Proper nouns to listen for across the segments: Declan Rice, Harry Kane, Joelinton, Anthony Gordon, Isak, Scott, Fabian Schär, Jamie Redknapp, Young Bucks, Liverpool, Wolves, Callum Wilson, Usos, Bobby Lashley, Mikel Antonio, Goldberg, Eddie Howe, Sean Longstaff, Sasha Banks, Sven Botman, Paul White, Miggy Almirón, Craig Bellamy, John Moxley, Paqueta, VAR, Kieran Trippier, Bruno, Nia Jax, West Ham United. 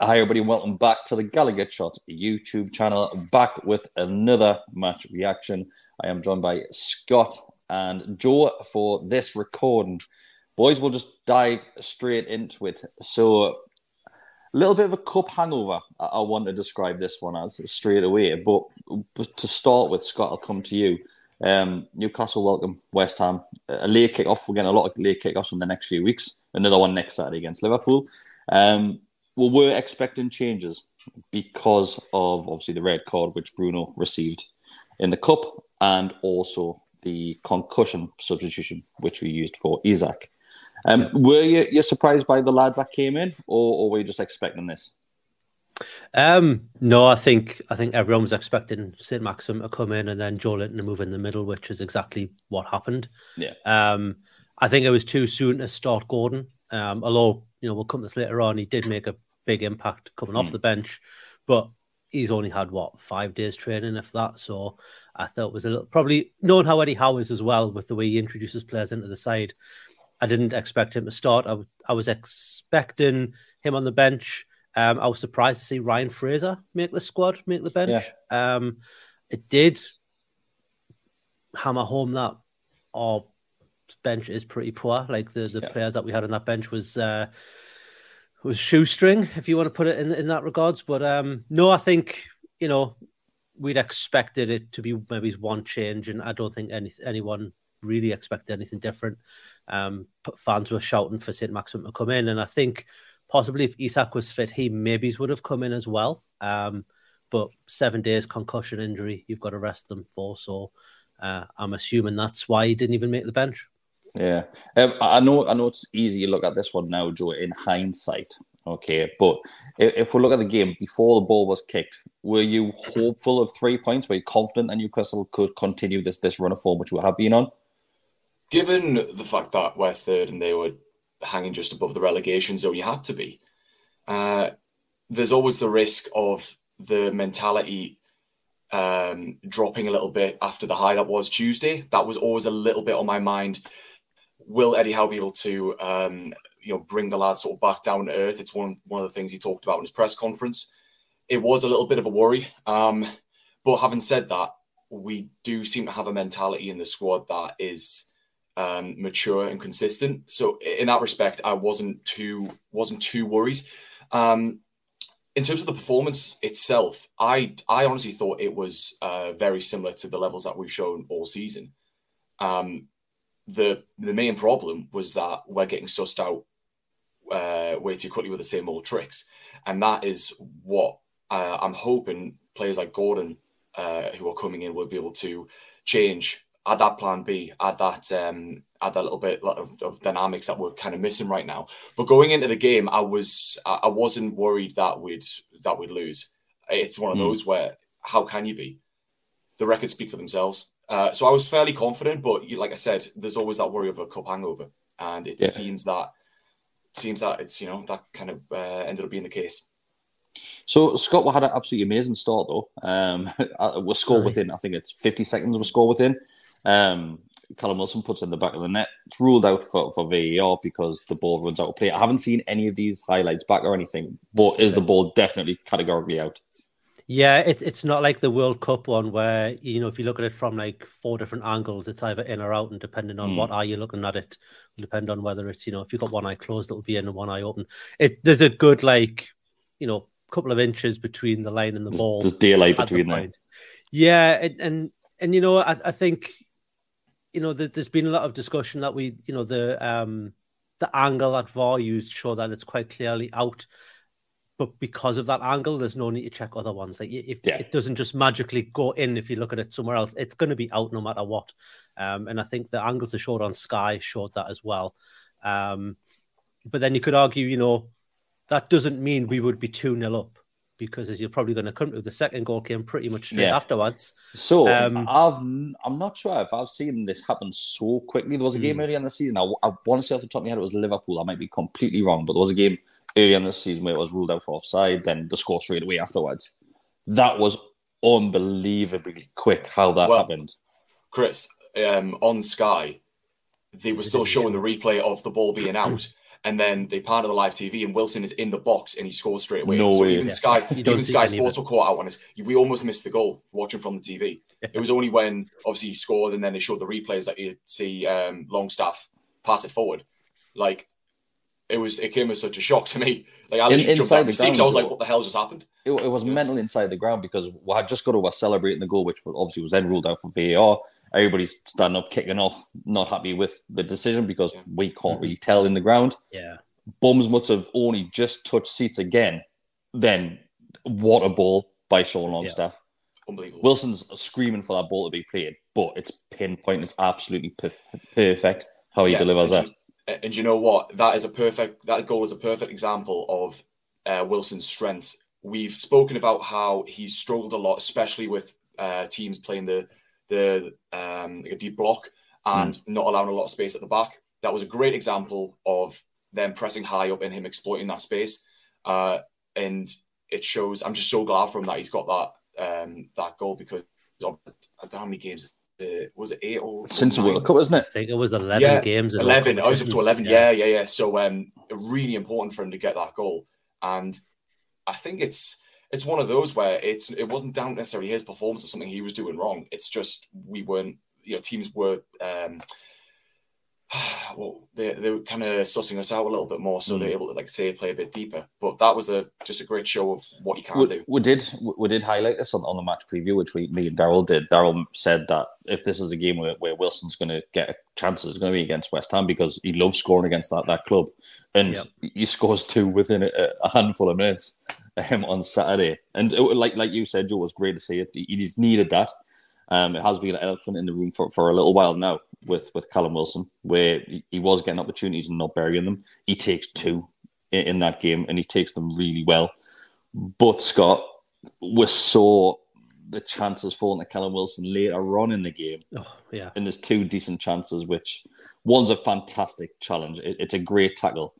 Hi everybody, and welcome back to the Gallowgate Shots YouTube channel, back with another match reaction. I am joined by Scott and Joe for this recording. Boys, we'll just dive straight into it. So, a little bit of a cup hangover, I want to describe this one as straight away. But to start with, Scott, I'll come to you. Newcastle welcome West Ham. A late kick-off. We're getting a lot of late kick-offs in the next few weeks. Another one next Saturday against Liverpool. Well, we're expecting changes because of, obviously, the red card which Bruno received in the cup and also the concussion substitution which we used for Isak. Were you surprised by the lads that came in, or were you just expecting this? No, I think everyone was expecting Saint-Maximin to come in and then Joelinton to move in the middle, which is exactly what happened. Yeah. I think it was too soon to start Gordon, although, you know, we'll come to this later on. He did make a big impact coming off the bench, but he's only had, 5 days training, if that. So I thought it was a little, probably knowing how Eddie Howe is as well with the way he introduces players into the side, I didn't expect him to start. I was expecting him on the bench. I was surprised to see Ryan Fraser make the squad, make the bench. Yeah. It did hammer home that our bench is pretty poor. Like the players that we had on that bench was shoestring, if you want to put it in that regards. But no, I think, you know, we'd expected it to be maybe one change, and I don't think anyone really expected anything different. Fans were shouting for Saint-Maximin to come in, and I think possibly if Isak was fit, he maybe would have come in as well. But 7 days concussion injury, you've got to rest them for. So I'm assuming that's why he didn't even make the bench. Yeah, I know it's easy to look at this one now, Joe, in hindsight, okay? But if we look at the game before the ball was kicked, were you hopeful of 3 points? Were you confident that Newcastle could continue this run of form which we have been on? Given the fact that we're third and they were hanging just above the relegation zone, you had to be. There's always the risk of the mentality dropping a little bit after the high that was Tuesday. That was always a little bit on my mind. Will Eddie Howe be able to, bring the lads sort of back down to earth? It's one of the things he talked about in his press conference. It was a little bit of a worry. But having said that, we do seem to have a mentality in the squad that is mature and consistent. So in that respect, I wasn't too worried. In terms of the performance itself, I honestly thought it was very similar to the levels that we've shown all season. The main problem was that we're getting sussed out way too quickly with the same old tricks. And that is what I'm hoping players like Gordon, who are coming in, will be able to change, add that plan B, add that add that little bit of dynamics that we're kind of missing right now. But going into the game, I wasn't worried that we'd lose. It's one of those where how can you be? The records speak for themselves. So I was fairly confident, but like I said, there's always that worry of a cup hangover, and it seems that it's, you know, that kind of ended up being the case. So Scott had an absolutely amazing start though. We scored within, I think it's 50 seconds. We scored within. Callum Wilson puts it in the back of the net. It's ruled out for VAR because the ball runs out of play. I haven't seen any of these highlights back or anything, but is the ball definitely categorically out? Yeah, it's not like the World Cup one where, you know, if you look at it from like four different angles, it's either in or out, and depending on what eye you're looking at it, it'll depend on whether it's, you know, if you've got one eye closed, it'll be in and one eye open. There's a good, like, you know, couple of inches between the line and the ball. There's daylight between them. Yeah, and you know, I think, you know, there's been a lot of discussion that we, you know, the angle that VAR used show that it's quite clearly out. But because of that angle, there's no need to check other ones. Like it doesn't just magically go in if you look at it somewhere else. It's going to be out no matter what. And I think the angles they showed on Sky showed that as well. But then you could argue, you know, that doesn't mean we would be 2-0 up, because as you're probably going to come to, the second goal came pretty much straight afterwards. So I'm not sure if I've seen this happen so quickly. There was a game earlier in the season. I want to say off the top of my head it was Liverpool. I might be completely wrong, but there was a game earlier in the season where it was ruled out for offside, then the score straight away afterwards. That was unbelievably quick how that happened. Chris, on Sky, they were still showing the replay of the ball being out. And then they part of the live TV, and Wilson is in the box, and he scores straight away. No way. Even Sky Sports were caught out on us. We almost missed the goal watching from the TV. It was only when, obviously, he scored, and then they showed the replays that you see Longstaff pass it forward. Like, it came as such a shock to me. Like, I literally jumped out of my seat. I was like, what the hell just happened? It was mental inside the ground, because I had just got over celebrating the goal, which obviously was then ruled out for VAR. Everybody's standing up, kicking off, not happy with the decision because we can't really tell in the ground. Yeah, bums must have only just touched seats again. Then what a ball by Sean Longstaff! Yeah. Unbelievable. Wilson's screaming for that ball to be played, but it's pinpoint. It's absolutely perfect how he delivers that. And you know what? That goal is a perfect example of Wilson's strengths. We've spoken about how he's struggled a lot, especially with teams playing the deep block and not allowing a lot of space at the back. That was a great example of them pressing high up and him exploiting that space. And it shows. I'm just so glad for him that he's got that that goal, because of, I don't know how many games. Was it 8 or since the World Cup, isn't it? I think it was 11 games. 11. I was up to 11. Yeah. So really important for him to get that goal. And I think it's one of those where it wasn't down necessarily his performance or something he was doing wrong. It's just we weren't, you know, teams were they were kind of sussing us out a little bit more, so they're able to play a bit deeper. But that was just a great show of what you can do. We did highlight this on the match preview, which me and Daryl did. Daryl said that if this is a game where Wilson's going to get a chance, it's going to be against West Ham, because he loves scoring against that club, and he scores two within a handful of minutes on Saturday. And it, like you said, Joe, was great to see it. He just needed that. It has been an elephant in the room for a little while now with Callum Wilson, where he was getting opportunities and not burying them. He takes two in that game, and he takes them really well. But, Scott, we saw the chances falling to Callum Wilson later on in the game. Oh, yeah. And there's two decent chances, which one's a fantastic challenge. It's a great tackle.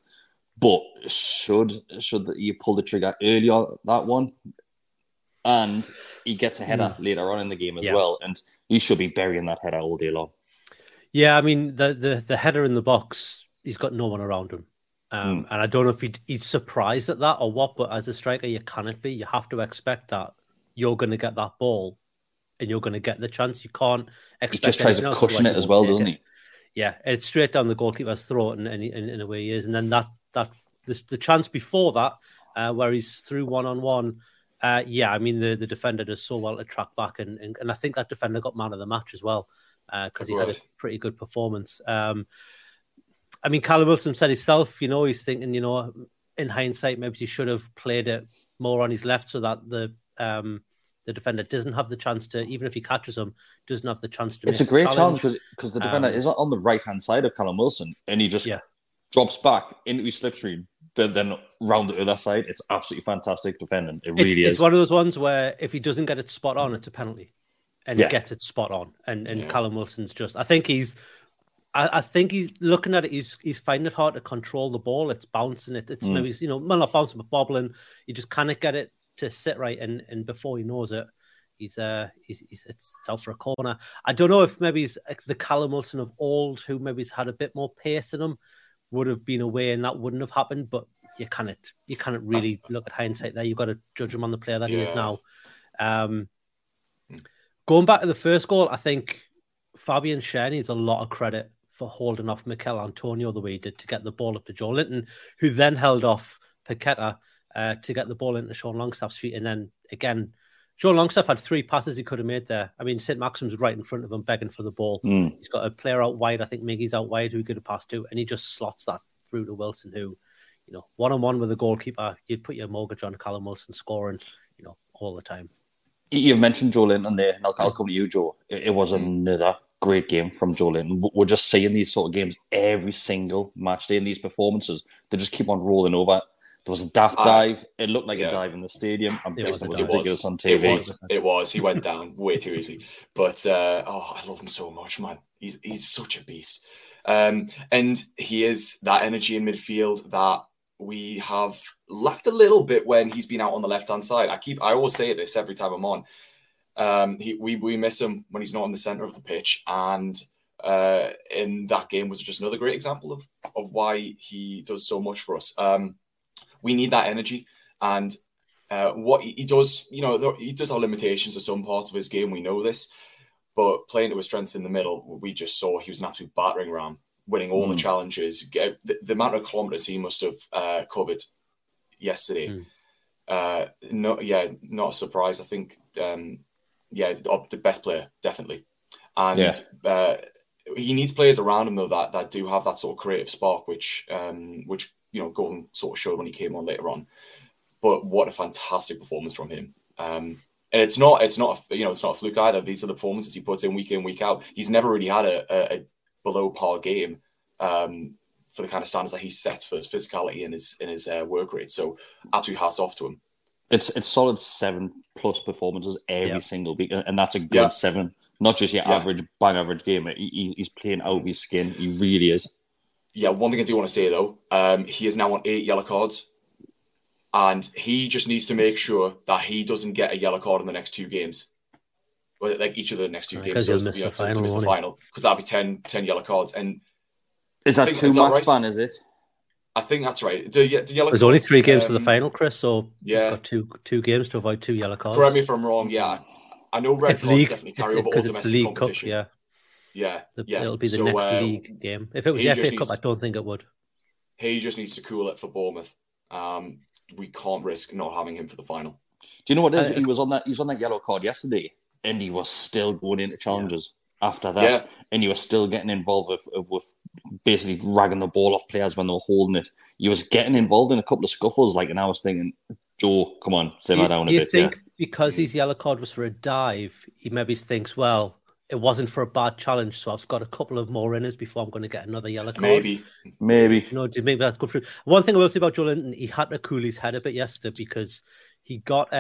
But should you pull the trigger early on that one? And he gets a header later on in the game as well. And he should be burying that header all day long. Yeah, I mean, the header in the box, he's got no one around him. And I don't know if he's surprised at that or what, but as a striker, you cannot be. You have to expect that you're going to get that ball and you're going to get the chance. You can't expect. He just tries to cushion it as well, doesn't he? Yeah, it's straight down the goalkeeper's throat and away he is. And then the chance before that, where he's through one-on-one, I mean, the defender does so well to track back, and I think that defender got man of the match as well, because he had a pretty good performance. I mean, Callum Wilson said himself, you know, he's thinking, you know, in hindsight, maybe he should have played it more on his left so that the defender doesn't have the chance to, even if he catches him, doesn't have the chance to. It's a great challenge because the defender is on the right-hand side of Callum Wilson and he just drops back into his slipstream, then round the other side. It's absolutely fantastic defending. It really is. It's one of those ones where if he doesn't get it spot on, it's a penalty. And he gets it spot on. And Callum Wilson's just... I think he's looking at it. He's finding it hard to control the ball. It's bouncing. It's maybe, you know, not bouncing, but bobbling. You just kind of get it to sit right, and before he knows it, he's out for a corner. I don't know if maybe he's, the Callum Wilson of old, who maybe's had a bit more pace in him, would have been away, and that wouldn't have happened. But you can't really look at hindsight there. You've got to judge him on the player that he is now. Going back to the first goal, I think Fabian Schär needs a lot of credit for holding off Mikel Antonio the way he did to get the ball up to Joelinton, who then held off Paqueta to get the ball into Sean Longstaff's feet. And then, again, Sean Longstaff had three passes he could have made there. I mean, Saint-Maximin's right in front of him begging for the ball. He's got a player out wide. I think Miggy's out wide who he could have passed to, and he just slots that through to Wilson, who, you know, one-on-one with the goalkeeper, you'd put your mortgage on Callum Wilson scoring, you know, all the time. You've mentioned Joelinton there, and I'll come to you, Joe. It was another great game from Joelinton. We're just seeing these sort of games every single match day, and these performances, they just keep on rolling over. There was a daft dive. It looked like a dive in the stadium. I'm guessing it was ridiculous on TV. It was. He went down way too easy. But, I love him so much, man. He's such a beast. And he is that energy in midfield that we have lacked a little bit when he's been out on the left-hand side. I always say this every time I'm on. We miss him when he's not in the centre of the pitch, and in that game was just another great example of why he does so much for us. We need that energy, and what he does, you know, he does have limitations to some parts of his game. We know this, but playing to his strengths in the middle, we just saw he was an absolute battering ram, winning all the challenges. The amount of kilometres he must have covered yesterday. Not a surprise. I think, the best player, definitely. And he needs players around him, though, that do have that sort of creative spark, which you know, Gordon sort of showed when he came on later on. But what a fantastic performance from him. And it's not a fluke either. These are the performances he puts in, week out. He's never really had a below par game for the kind of standards that he sets for his physicality and his work rate. So absolutely hats off to him. It's solid 7+ performances every single week, and that's a good 7. Not just your average, bang average game. He's playing out of his skin. He really is. Yeah, one thing I do want to say, though, he is now on 8 yellow cards, and he just needs to make sure that he doesn't get a yellow card in the next 2 games. Like each of the next 2 games, so miss to miss the final, because that'll be 10 yellow cards. And is that too much, man? Is it? I think that's right. There's only 3 games to the final, Chris, so he's got two games to avoid 2 yellow cards. Correct me if I'm wrong. Yeah, I know red cards definitely carry over all domestic league competition. Cup, it'll be the next league game. If it was the FA Cup, I don't think it would. He just needs to cool it for Bournemouth. We can't risk not having him for the final. Do you know what it is? He was on that yellow card yesterday, and he was still going into challenges after that, and he was still getting involved with basically ragging the ball off players when they were holding it. He was getting involved in a couple of scuffles, and I was thinking, Joe, come on, simmer down a bit. Do you think because his yellow card was for a dive, he maybe thinks, well, it wasn't for a bad challenge, so I've got a couple of more inners before I'm going to get another yellow card. Maybe. You know, maybe that's good for him. One thing I will say about Joelinton, he had to cool his head a bit yesterday because he got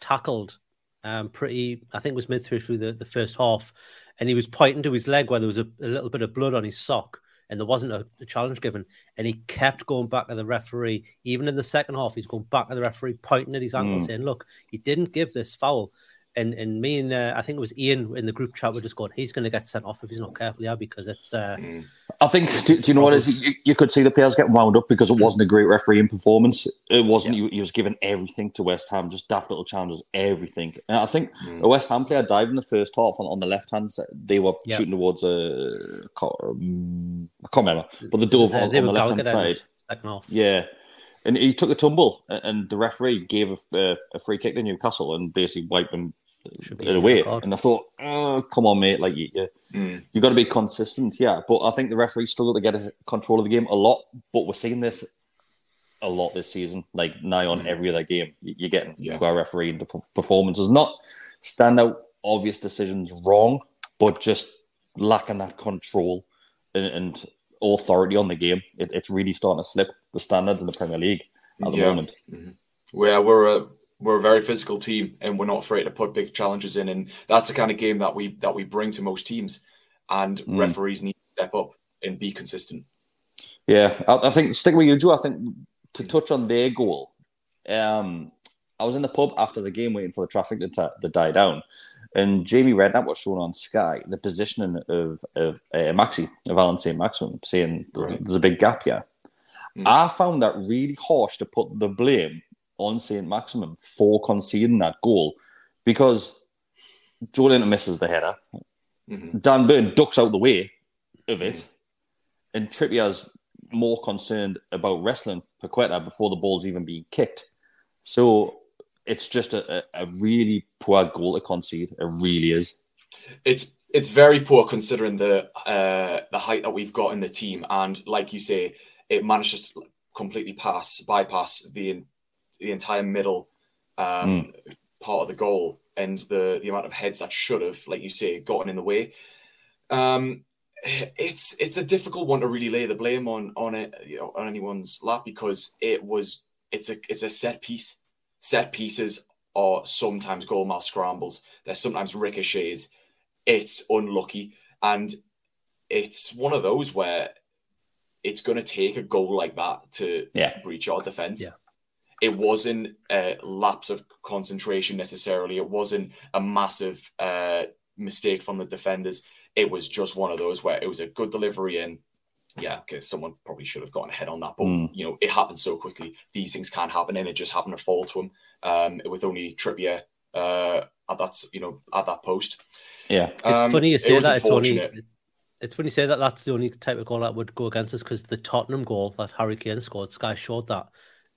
tackled. I think it was mid through the first half, and he was pointing to his leg where there was a little bit of blood on his sock, and there wasn't a challenge given, and he kept going back to the referee. Even in the second half, he's going back to the referee, pointing at his ankle, saying, look, he didn't give this foul. And me and I think it was Ian in the group chat were just going, he's going to get sent off if he's not careful, because it's... I think, do you know what it is? You could see the players getting wound up because it wasn't a great refereeing performance. It wasn't. He was giving everything to West Ham, just daft little challenges, everything. And I think a West Ham player dived in the first half on the left-hand side. They were shooting towards I can't remember, but the dove on the left-hand side. Yeah. And he took a tumble, and the referee gave a free kick to Newcastle and basically wiped him away. And I thought, come on, mate. You've got to be consistent. But I think the referee struggled to get control of the game a lot. But we're seeing this a lot this season. Like, nigh on every other game, you're getting a referee in the performances. Not standout, obvious decisions wrong, but just lacking that control and authority on the game. It's really starting to slip the standards in the Premier League at the moment. Mm-hmm. We're a very physical team, and we're not afraid to put big challenges in. And that's the kind of game that we bring to most teams. And referees need to step up and be consistent. Yeah, I think, sticking with you, Joe, I think to touch on their goal, I was in the pub after the game waiting for the traffic to die down. And Jamie Redknapp was shown on Sky the positioning of Alan Saint-Maximin, saying there's a big gap here. Mm. I found that really harsh to put the blame on Saint-Maximin for conceding that goal, because Joelinton misses the header. Mm-hmm. Dan Burn ducks out the way of it. Mm-hmm. And Trippier's more concerned about wrestling Paqueta before the ball's even being kicked. So it's just a really poor goal to concede. It really is. It's very poor considering the height that we've got in the team. And like you say, it manages to completely bypass the entire middle part of the goal, and the amount of heads that should have, like you say, gotten in the way. It's a difficult one to really lay the blame on it, you know, on anyone's lap, because it's a set piece. Set pieces are sometimes goalmouth scrambles. They're sometimes ricochets. It's unlucky, and it's one of those where it's going to take a goal like that to breach our defence. Yeah. It wasn't a lapse of concentration necessarily. It wasn't a massive mistake from the defenders. It was just one of those where it was a good delivery in. Yeah, because someone probably should have gotten ahead on that. But, you know, it happened so quickly. These things can happen, and it just happened to fall to him with only Trippier at that post. Yeah. It's funny you say that. It's funny you say that that's the only type of goal that would go against us, because the Tottenham goal that Harry Kane scored, Sky showed that.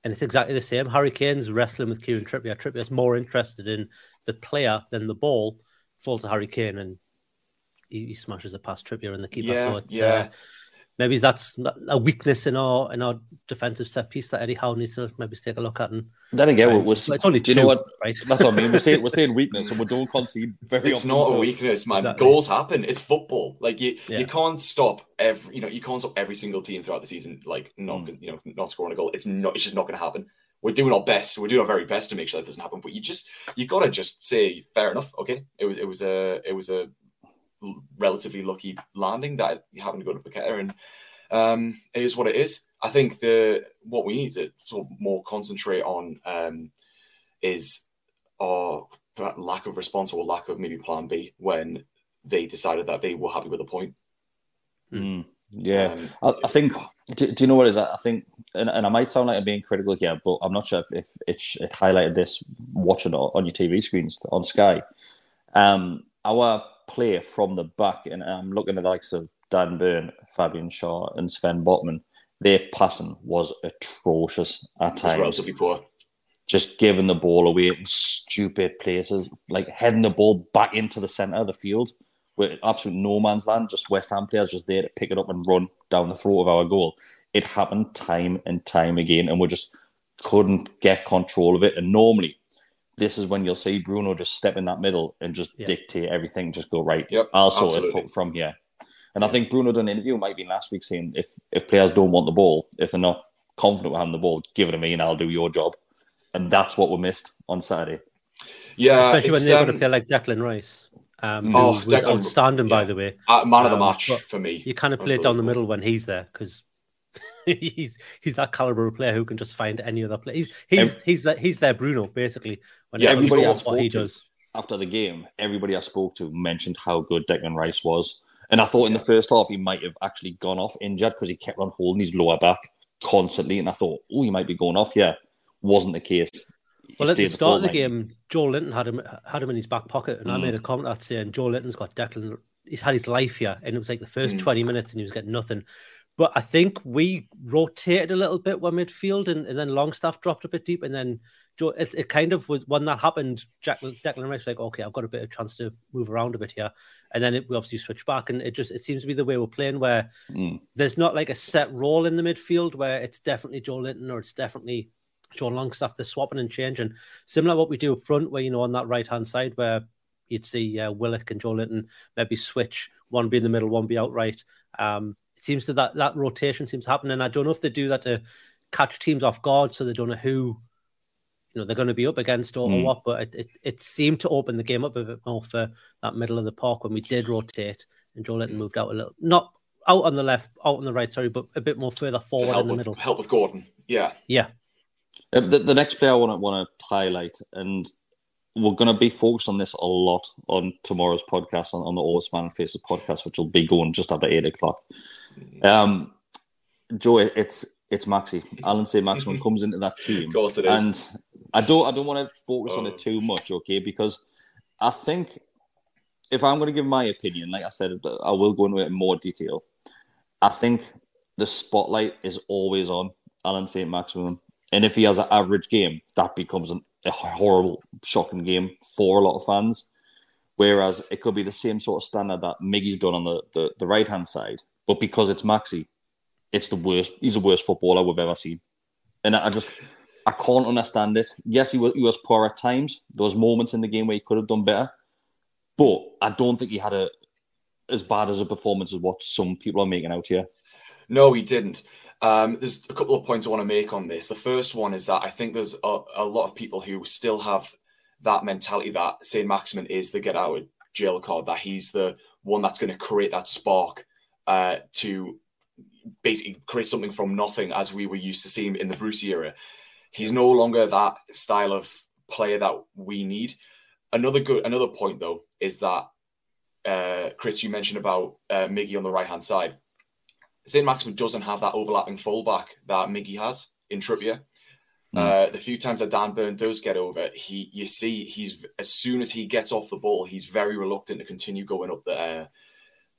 And it's exactly the same. Harry Kane's wrestling with Kieran Trippier. Trippier's more interested in the player than the ball. Falls to Harry Kane, and he smashes a past Trippier and the keeper. Yeah, so it's, maybe that's a weakness in our defensive set piece that Eddie Howe needs to maybe take a look at. And then again, it's only two. You know what? Right? That's what I mean. We're saying weakness, and we don't concede very often. It's not a weakness, man. Exactly. Goals happen. It's football. Like you can't stop every single team throughout the season. Like not scoring a goal. It's just not going to happen. We're doing our best. We're doing our very best to make sure that doesn't happen. But you got to just say, fair enough. Okay, it was a relatively lucky landing that you happen to go to Paqueta, and it is what it is. I think what we need to sort of more concentrate on is our lack of response, or lack of maybe plan B when they decided that they were happy with the point. Mm. Yeah, I think. Do you know what it is? I think, and I might sound like I'm being critical here, but I'm not sure if it highlighted this watching on your TV screens on Sky. Our play from the back, and I'm looking at the likes of Dan Burn, Fabian Schär, and Sven Botman. Their passing was atrocious at times. It was relatively poor. Just giving the ball away in stupid places, like heading the ball back into the centre of the field. With absolute no man's land, just West Ham players just there to pick it up and run down the throat of our goal. It happened time and time again, and we just couldn't get control of it. And normally, this is when you'll see Bruno just step in that middle and just dictate everything, just go, right, I'll sort it from here. And I think Bruno done an interview, might be last week, saying if players don't want the ball, if they're not confident with having the ball, give it to me and I'll do your job. And that's what we missed on Saturday. Yeah, especially when they're going to play like Declan Rice. Who was outstanding, by the way. Man of the match for me. You kind of play it down the middle when he's there, because he's that caliber of player who can just find any other player. He's their Bruno, basically. When everybody I spoke to after the game, everybody I spoke to mentioned how good Declan Rice was, and I thought in the first half he might have actually gone off injured, because he kept on holding his lower back constantly, and I thought, he might be going off here. Wasn't the case. Well, at the start of the game, Joelinton had him in his back pocket, and I made a comment that saying Joelinton's got Declan. He's had his life here, and it was like the first 20 minutes, and he was getting nothing. But I think we rotated a little bit with midfield, and then Longstaff dropped a bit deep, and then Joe, it kind of was when that happened, Declan Rice was like, okay, I've got a bit of chance to move around a bit here. And then we obviously switched back, and it seems to be the way we're playing, where there's not like a set role in the midfield where it's definitely Joelinton or it's definitely Sean Longstaff. They're swapping and changing. Similar to what we do up front, where, you know, on that right-hand side where you'd see Willock and Joelinton maybe switch, one be in the middle, one be outright. It seems that rotation seems to happen, and I don't know if they do that to catch teams off guard, so they don't know who, you know, they're going to be up against or what. But it seemed to open the game up a bit more for that middle of the park when we did rotate, and Joelinton moved out a little, not out on the left, out on the right, sorry, but a bit more further forward in the middle. Help with Gordon, yeah. The next player I want to highlight, and we're going to be focused on this a lot on tomorrow's podcast, on the Oldest Man and Faces podcast, which will be going just after 8 o'clock. Joe, it's Maxi. Alan Saint-Maximin comes into that team. Of course it is. And I don't want to focus on it too much, okay? Because I think if I'm going to give my opinion, like I said, I will go into it in more detail. I think the spotlight is always on Alan Saint-Maximin. And if he has an average game, that becomes a horrible, shocking game for a lot of fans. Whereas it could be the same sort of standard that Miggy's done on the right-hand side. But because it's Maxi, it's the worst. He's the worst footballer we've ever seen. And I can't understand it. Yes, he was poor at times. There was moments in the game where he could have done better. But I don't think he had as bad as a performance as what some people are making out here. No, he didn't. There's a couple of points I want to make on this. The first one is that I think there's a lot of people who still have that mentality that Saint-Maximin is the get out of jail card, that he's the one that's going to create that spark to basically create something from nothing, as we were used to seeing in the Bruce era. He's no longer that style of player that we need. Another point, though, is that, Chris, you mentioned about Miggy on the right-hand side. Saint-Maximin doesn't have that overlapping fullback that Miggy has in Trippier. The few times that Dan Burn does get over, you see, as soon as he gets off the ball, he's very reluctant to continue going up the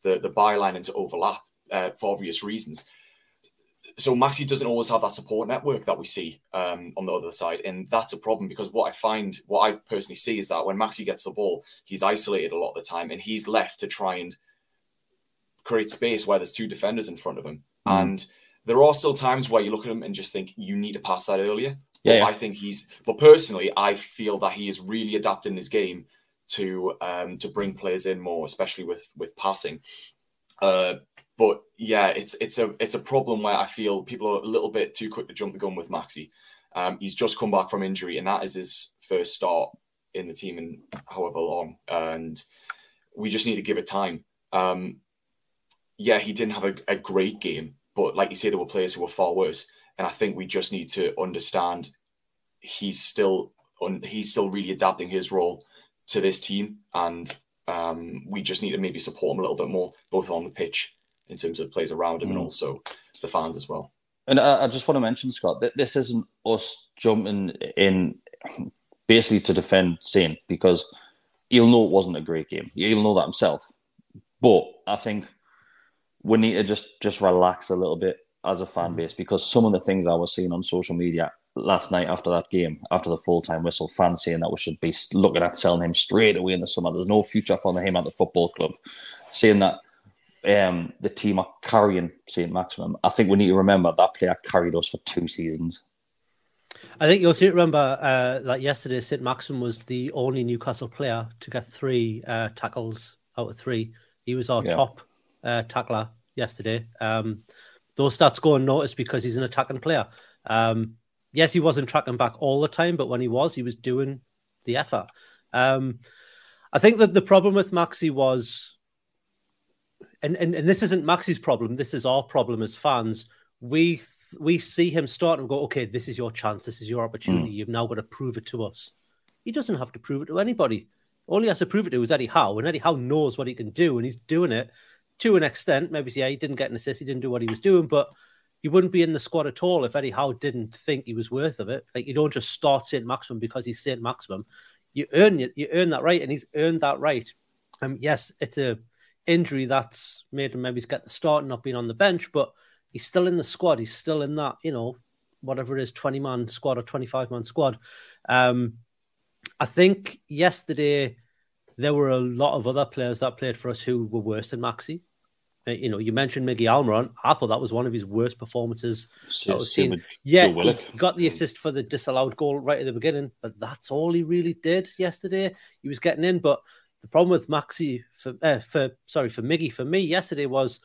byline and to overlap for obvious reasons. So Maxi doesn't always have that support network that we see on the other side. And that's a problem, because what I personally see is that when Maxi gets the ball, he's isolated a lot of the time, and he's left to try and create space where there's two defenders in front of him. And there are still times where you look at him and just think, you need to pass that earlier. Yeah. But personally, I feel that he is really adapting his game to bring players in more, especially with passing. But yeah, it's a problem where I feel people are a little bit too quick to jump the gun with Maxi. He's just come back from injury, and that is his first start in the team in however long. And we just need to give it time. Yeah, he didn't have a great game, but like you say, there were players who were far worse. And I think we just need to understand he's still really adapting his role to this team. And we just need to maybe support him a little bit more, both on the pitch in terms of players around him and also the fans as well. And I just want to mention, Scott, that this isn't us jumping in basically to defend Saint, because he'll know it wasn't a great game. He'll know that himself. But I think we need to just relax a little bit as a fan base, because some of the things I was seeing on social media last night after that game, after the full-time whistle, fans saying that we should be looking at selling him straight away in the summer. There's no future for him at the football club. Saying that the team are carrying Saint-Maximin. I think we need to remember that player carried us for 2 seasons. I think you also need to remember that yesterday Saint-Maximin was the only Newcastle player to get 3 tackles out of 3. He was our top tackler yesterday. Those stats go unnoticed because he's an attacking player. Yes, he wasn't tracking back all the time, but when he was doing the effort. I think that the problem with Maxi was, and this isn't Maxi's problem, this is our problem as fans. We see him start and go, okay, this is your chance, this is your opportunity, you've now got to prove it to us. He doesn't have to prove it to anybody. All he has to prove it to is Eddie Howe, and Eddie Howe knows what he can do, and he's doing it to an extent. Maybe he didn't get an assist, he didn't do what he was doing, but he wouldn't be in the squad at all if Eddie Howe didn't think he was worth of it. Like, you don't just start Saint-Maximin because he's Saint-Maximin. You earn it, you earn that right, and he's earned that right. Yes, it's an injury that's made him maybe get the start and not being on the bench, but he's still in the squad. He's still in that, you know, whatever it is, 20-man squad or 25-man squad. I think yesterday there were a lot of other players that played for us who were worse than Maxi. You know, you mentioned Miggy Almirón. I thought that was one of his worst performances. Yeah, he got the assist for the disallowed goal right at the beginning, but that's all he really did yesterday. He was getting in, but the problem with Maxi for Miggy for me yesterday was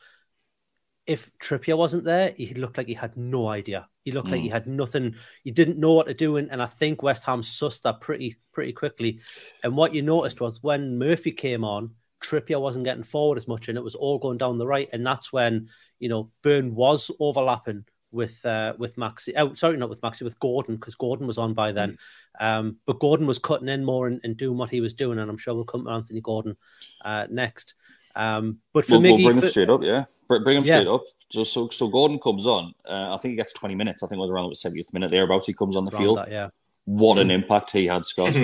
if Trippier wasn't there, he looked like he had no idea. He looked like he had nothing. He didn't know what to do, and I think West Ham sussed that pretty quickly. And what you noticed was when Murphy came on, Trippier wasn't getting forward as much, and it was all going down the right. And that's when, you know, Burn was overlapping with Gordon, because Gordon was on by then. But Gordon was cutting in more and doing what he was doing, and I'm sure we'll come to Anthony Gordon next. But for Miggy, we'll bring him straight up, yeah. Bring him straight up. Just so Gordon comes on. I think he gets 20 minutes. I think it was around the 70th minute thereabouts. He comes on the field. What an impact he had, Scott.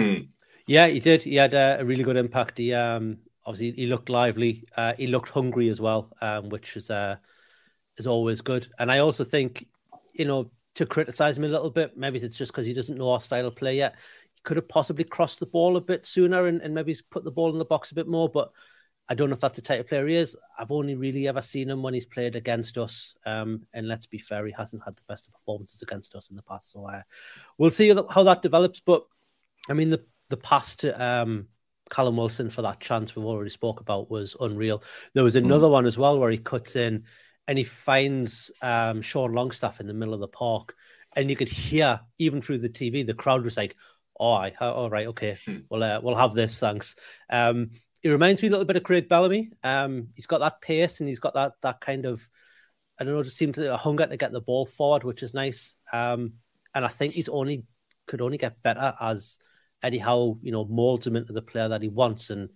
Yeah, he did. He had a really good impact. He obviously he looked lively. He looked hungry as well, which is always good. And I also think, you know, to criticise him a little bit, maybe it's just because he doesn't know our style of play yet. He could have possibly crossed the ball a bit sooner and maybe put the ball in the box a bit more, but I don't know if that's the type of player he is. I've only really ever seen him when he's played against us. And let's be fair, he hasn't had the best of performances against us in the past. So we'll see how that develops. But, I mean, the pass to Callum Wilson for that chance we've already spoke about was unreal. There was another one as well where he cuts in and he finds Sean Longstaff in the middle of the park. And you could hear, even through the TV, the crowd was like, all right, okay, we'll have this, thanks. It reminds me a little bit of Craig Bellamy. He's got that pace and he's got that kind of, I don't know, just seems to hunger to get the ball forward, which is nice. And I think he's could only get better as Eddie Howe, you know, molds him into the player that he wants, and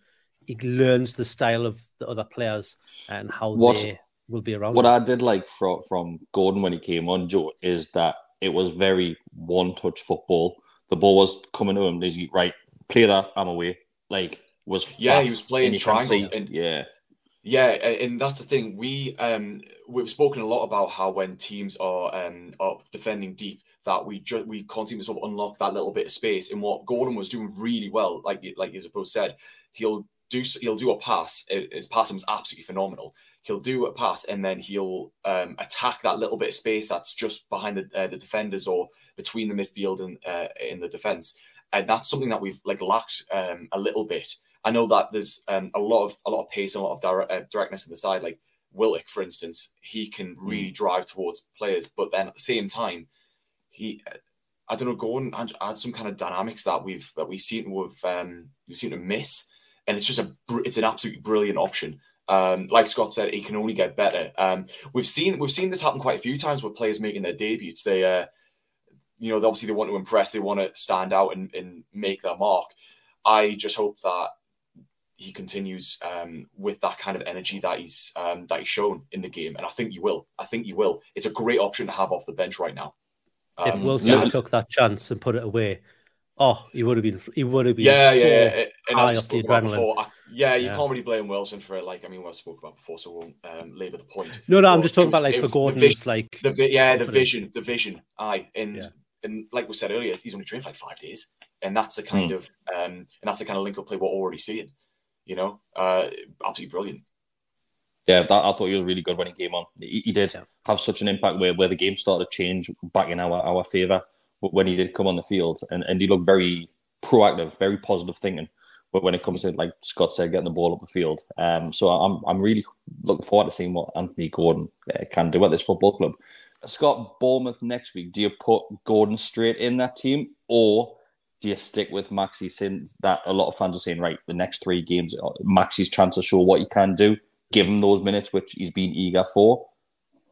he learns the style of the other players and how they will be around. What I did like from Gordon when he came on, Joe, is that it was very one-touch football. The ball was coming to him. He's right, play that, I'm away. Like, he was playing triangles. And that's the thing. We've spoken a lot about how when teams are defending deep, that we constantly sort of unlock that little bit of space. And what Gordon was doing really well, like as both said, he'll do a pass. His passing was absolutely phenomenal. He'll do a pass and then he'll attack that little bit of space that's just behind the defenders or between the midfield and in the defense. And that's something that we've lacked a little bit. I know that there's a lot of pace and a lot of directness on the side. Like Willock, for instance, he can really drive towards players, but then at the same time, Gordon had some kind of dynamics that we seem to miss, and it's just an absolutely brilliant option. Like Scott said, it can only get better. We've seen this happen quite a few times with players making their debuts. You know, obviously they want to impress, they want to stand out and make their mark. I just hope that he continues with that kind of energy that he's shown in the game. And I think he will. It's a great option to have off the bench right now. If Wilson took that chance and put it away, he would have been high off the adrenaline. You can't really blame Wilson for it. Like, I mean, we spoke about before, so we'll labour the point. No, I'm just talking about for Gordon, the vision. And like we said earlier, he's only trained for 5 days, and that's the kind of link-up play we're already seeing. You know, absolutely brilliant. Yeah, I thought he was really good when he came on. He did have such an impact where the game started to change back in our favour when he did come on the field, and he looked very proactive, very positive thinking. But when it comes to, like Scott said, getting the ball up the field, so I'm really looking forward to seeing what Anthony Gordon can do at this football club. Scott, Bournemouth next week. Do you put Gordon straight in that team, or do you stick with Maxi? Since that a lot of fans are saying, right, the next 3 games, Maxi's chance to show what he can do. Give him those minutes, which he's been eager for.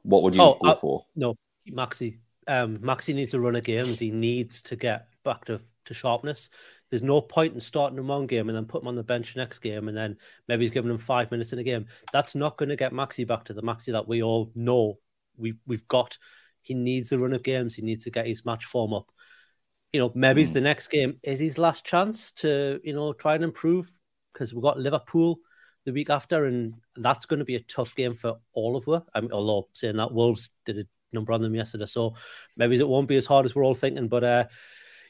What would you go for? No, Maxi. Maxi needs to run a games. He needs to get back to sharpness. There's no point in starting him one game and then putting him on the bench next game, and then maybe he's giving him 5 minutes in a game. That's not going to get Maxi back to the Maxi that we all know we've got. He needs a run of games. He needs to get his match form up. You know, maybe the next game is his last chance to, you know, try and improve, because we've got Liverpool the week after, and that's going to be a tough game for all of us. I mean, although saying that, Wolves did a number on them yesterday, so maybe it won't be as hard as we're all thinking. But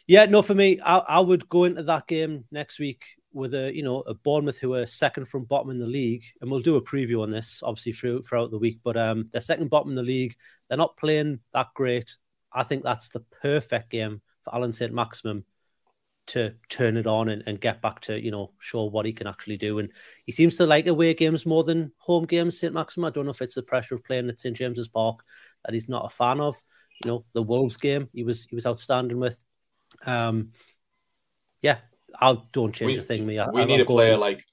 yeah, no, for me, I would go into that game next week with a Bournemouth who are second from bottom in the league, and we'll do a preview on this obviously throughout the week. But they're second bottom in the league. They're not playing that great. I think that's the perfect game for Alan Saint-Maximin to turn it on and get back to, show what he can actually do. And he seems to like away games more than home games, Saint-Maximin. I don't know if it's the pressure of playing at St. James's Park that he's not a fan of. The Wolves game he was outstanding with. I don't change a thing. We need a player like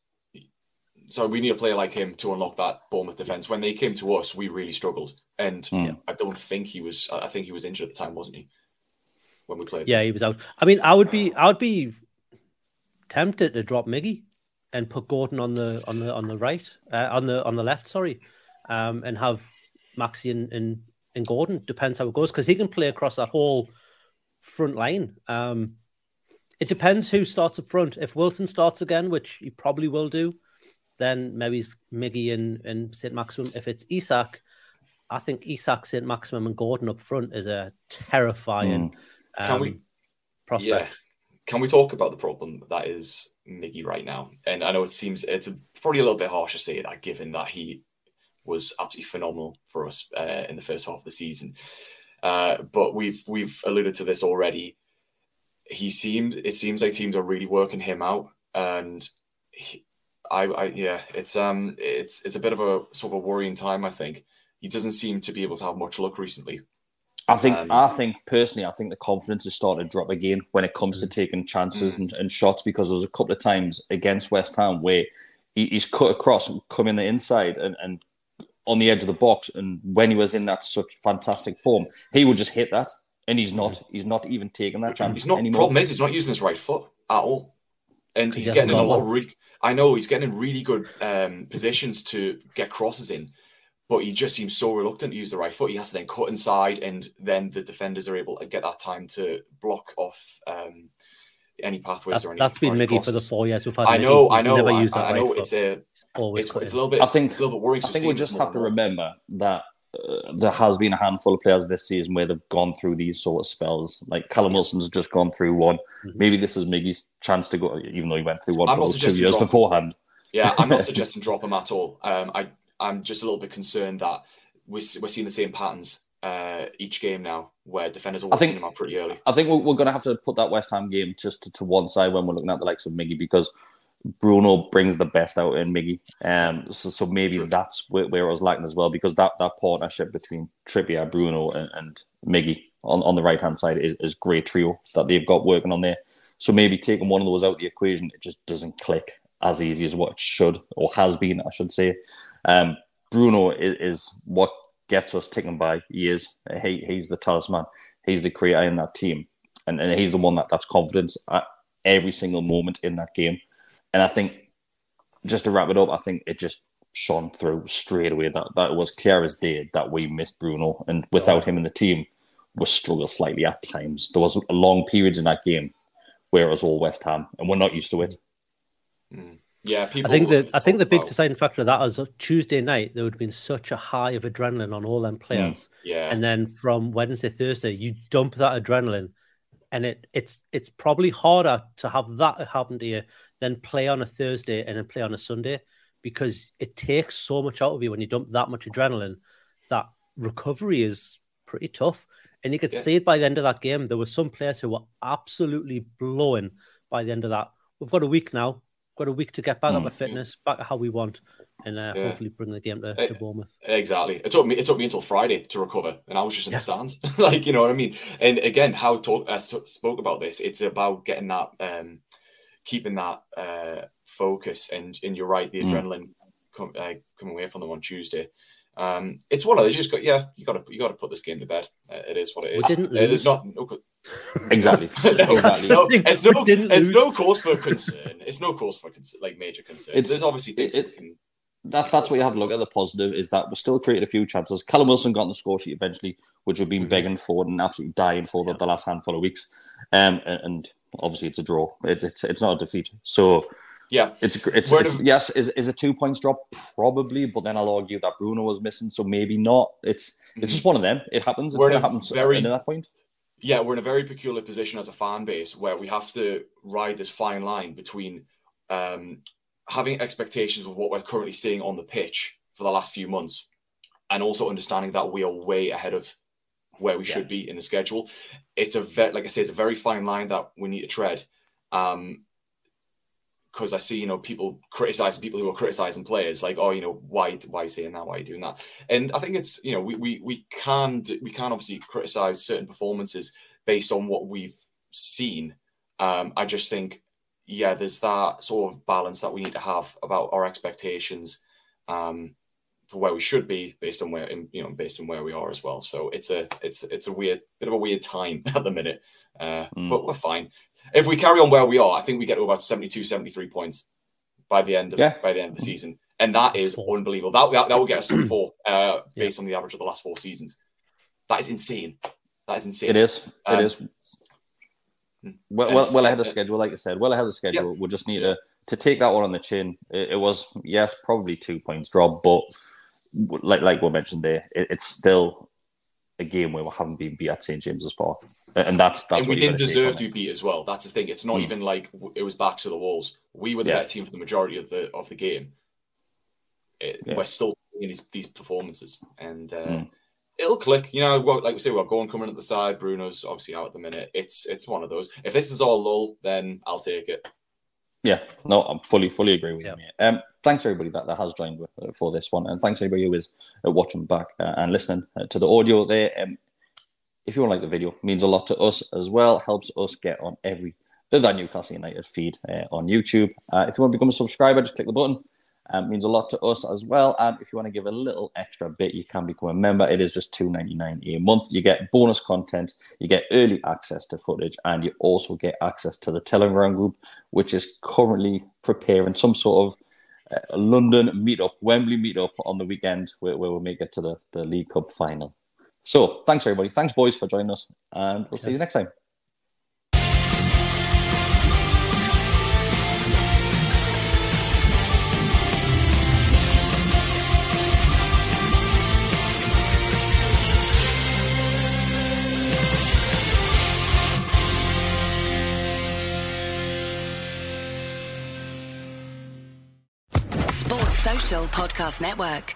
him to unlock that Bournemouth defence. When they came to us, we really struggled, and I don't think he was. I think he was injured at the time, wasn't he? When we played, yeah, he was out. I mean, I would be tempted to drop Miggy and put Gordon on the right, on the left. Sorry, and have Maxi and Gordon. Depends how it goes, because he can play across that whole front line. It depends who starts up front. If Wilson starts again, which he probably will do, then maybe it's Miggy and Saint-Maximin. If it's Isak, I think Isak, Saint-Maximin and Gordon up front is a terrifying prospect. Yeah. Can we talk about the problem that is Miggy right now? And I know it's probably a little bit harsh to say that, given that he was absolutely phenomenal for us in the first half of the season. But we've alluded to this already. It seems like teams are really working him out, and it's a bit of a sort of a worrying time. I think he doesn't seem to be able to have much luck recently. I think personally the confidence has started to drop again when it comes to taking chances and shots, because there was a couple of times against West Ham where he's cut across and come in the inside and on the edge of the box, and when he was in that such fantastic form, he would just hit that. And he's not even taking that chance anymore. Problem is, he's not using his right foot at all. And he's getting in a lot of really good positions to get crosses in, but he just seems so reluctant to use the right foot. He has to then cut inside, and then the defenders are able to get that time to block off any pathways or anything. That's been Miggy for the 4 years we've had. I know it's a little bit worrying. I think we just have to remember that there has been a handful of players this season where they've gone through these sort of spells. Like Callum Wilson's just gone through one. Maybe this is Miggy's chance to go, even though he went through one for 2 years beforehand. Yeah, I'm not suggesting drop him at all. I'm just a little bit concerned that we're seeing the same patterns each game now, where defenders are watching him out pretty early. I think we're going to have to put that West Ham game just to one side when we're looking at the likes of Miggy, because Bruno brings the best out in Miggy, so maybe that's where I was lacking as well, because that partnership between Trippier, Bruno and Miggy on the right hand side is a great trio that they've got working on there. So maybe taking one of those out of the equation, it just doesn't click as easy as what it should, or has been, I should say. Bruno is what gets us ticking by. He's the talisman, he's the creator in that team, and he's the one that's confidence at every single moment in that game. And I think, just to wrap it up, I think it just shone through straight away. That was clear as day that we missed Bruno. And without him in the team, we struggled slightly at times. There was a long period in that game where it was all West Ham, and we're not used to it. Yeah, I think the big deciding factor of that is Tuesday night, there would have been such a high of adrenaline on all them players. Yeah. And then from Wednesday, Thursday, you dump that adrenaline. And it's probably harder to have that happen to you than play on a Thursday and then play on a Sunday, because it takes so much out of you when you dump that much adrenaline that recovery is pretty tough. And you could see it by the end of that game. There were some players who were absolutely blowing by the end of that. We've got a week now. We've got a week to get back up to fitness, back to how we want, and hopefully bring the game to Bournemouth. Exactly. It took me until Friday to recover, and I was just in the stands. Like, you know what I mean? And again, Howe spoke about this. It's about getting that, keeping that focus. And you're right, the adrenaline coming away from them on Tuesday. It's one of those. You got to put this game to bed. It is what it is. There's nothing. Exactly. It's no cause for concern. It's no cause for major concern. There's obviously things. that's what you have to look at. The positive is that we still created a few chances. Callum Wilson got on the score sheet eventually, which we've been begging for and absolutely dying for the last handful of weeks. And obviously it's a draw. It's not a defeat. So yeah, it's yes, is a 2 points drop probably, but then I'll argue that Bruno was missing, so maybe not. It's just one of them. It happens. It's going to happen at that point. Yeah, we're in a very peculiar position as a fan base where we have to ride this fine line between having expectations of what we're currently seeing on the pitch for the last few months and also understanding that we are way ahead of where we should be in the schedule. It's it's a very fine line that we need to tread. Because I see, people criticizing people who are criticizing players, like, oh, why are you saying that? Why are you doing that? And I think it's, we can obviously criticize certain performances based on what we've seen. I just think, there's that sort of balance that we need to have about our expectations for where we should be based on where we are as well. So it's a weird bit of a weird time at the minute, but we're fine. If we carry on where we are, I think we get to about 72, 73 points by the end of the season. And that is unbelievable. That will get us to four based on the average of the last four seasons. That is insane. It is. Well ahead of schedule, like I said. Well ahead of schedule. Yeah. We just need to take that one on the chin. It was, probably 2 points drop, but like we mentioned there, it's still a game where we haven't been beat at St. James's Park. And that's we didn't deserve to be beat as well. That's the thing. It's not even like it was back to the walls. We were the better team for the majority of the game. We're still in these performances, and it'll click. Like we say, we're going coming at the side. Bruno's obviously out at the minute. It's one of those. If this is all lull, then I'll take it. Yeah, no, I'm fully agree with you. Thanks everybody that has joined for this one, and thanks everybody who is watching back and listening to the audio there. If you want to like the video, it means a lot to us as well. Helps us get on every other Newcastle United feed on YouTube. If you want to become a subscriber, just click the button. It means a lot to us as well. And if you want to give a little extra bit, you can become a member. It is just $2.99 a month. You get bonus content, you get early access to footage, and you also get access to the Telegram group, which is currently preparing some sort of London meetup, Wembley meetup on the weekend where we'll make it to the League Cup final. So, thanks everybody. Thanks, boys, for joining us, and we'll see you next time. Sports Social Podcast Network.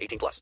18+.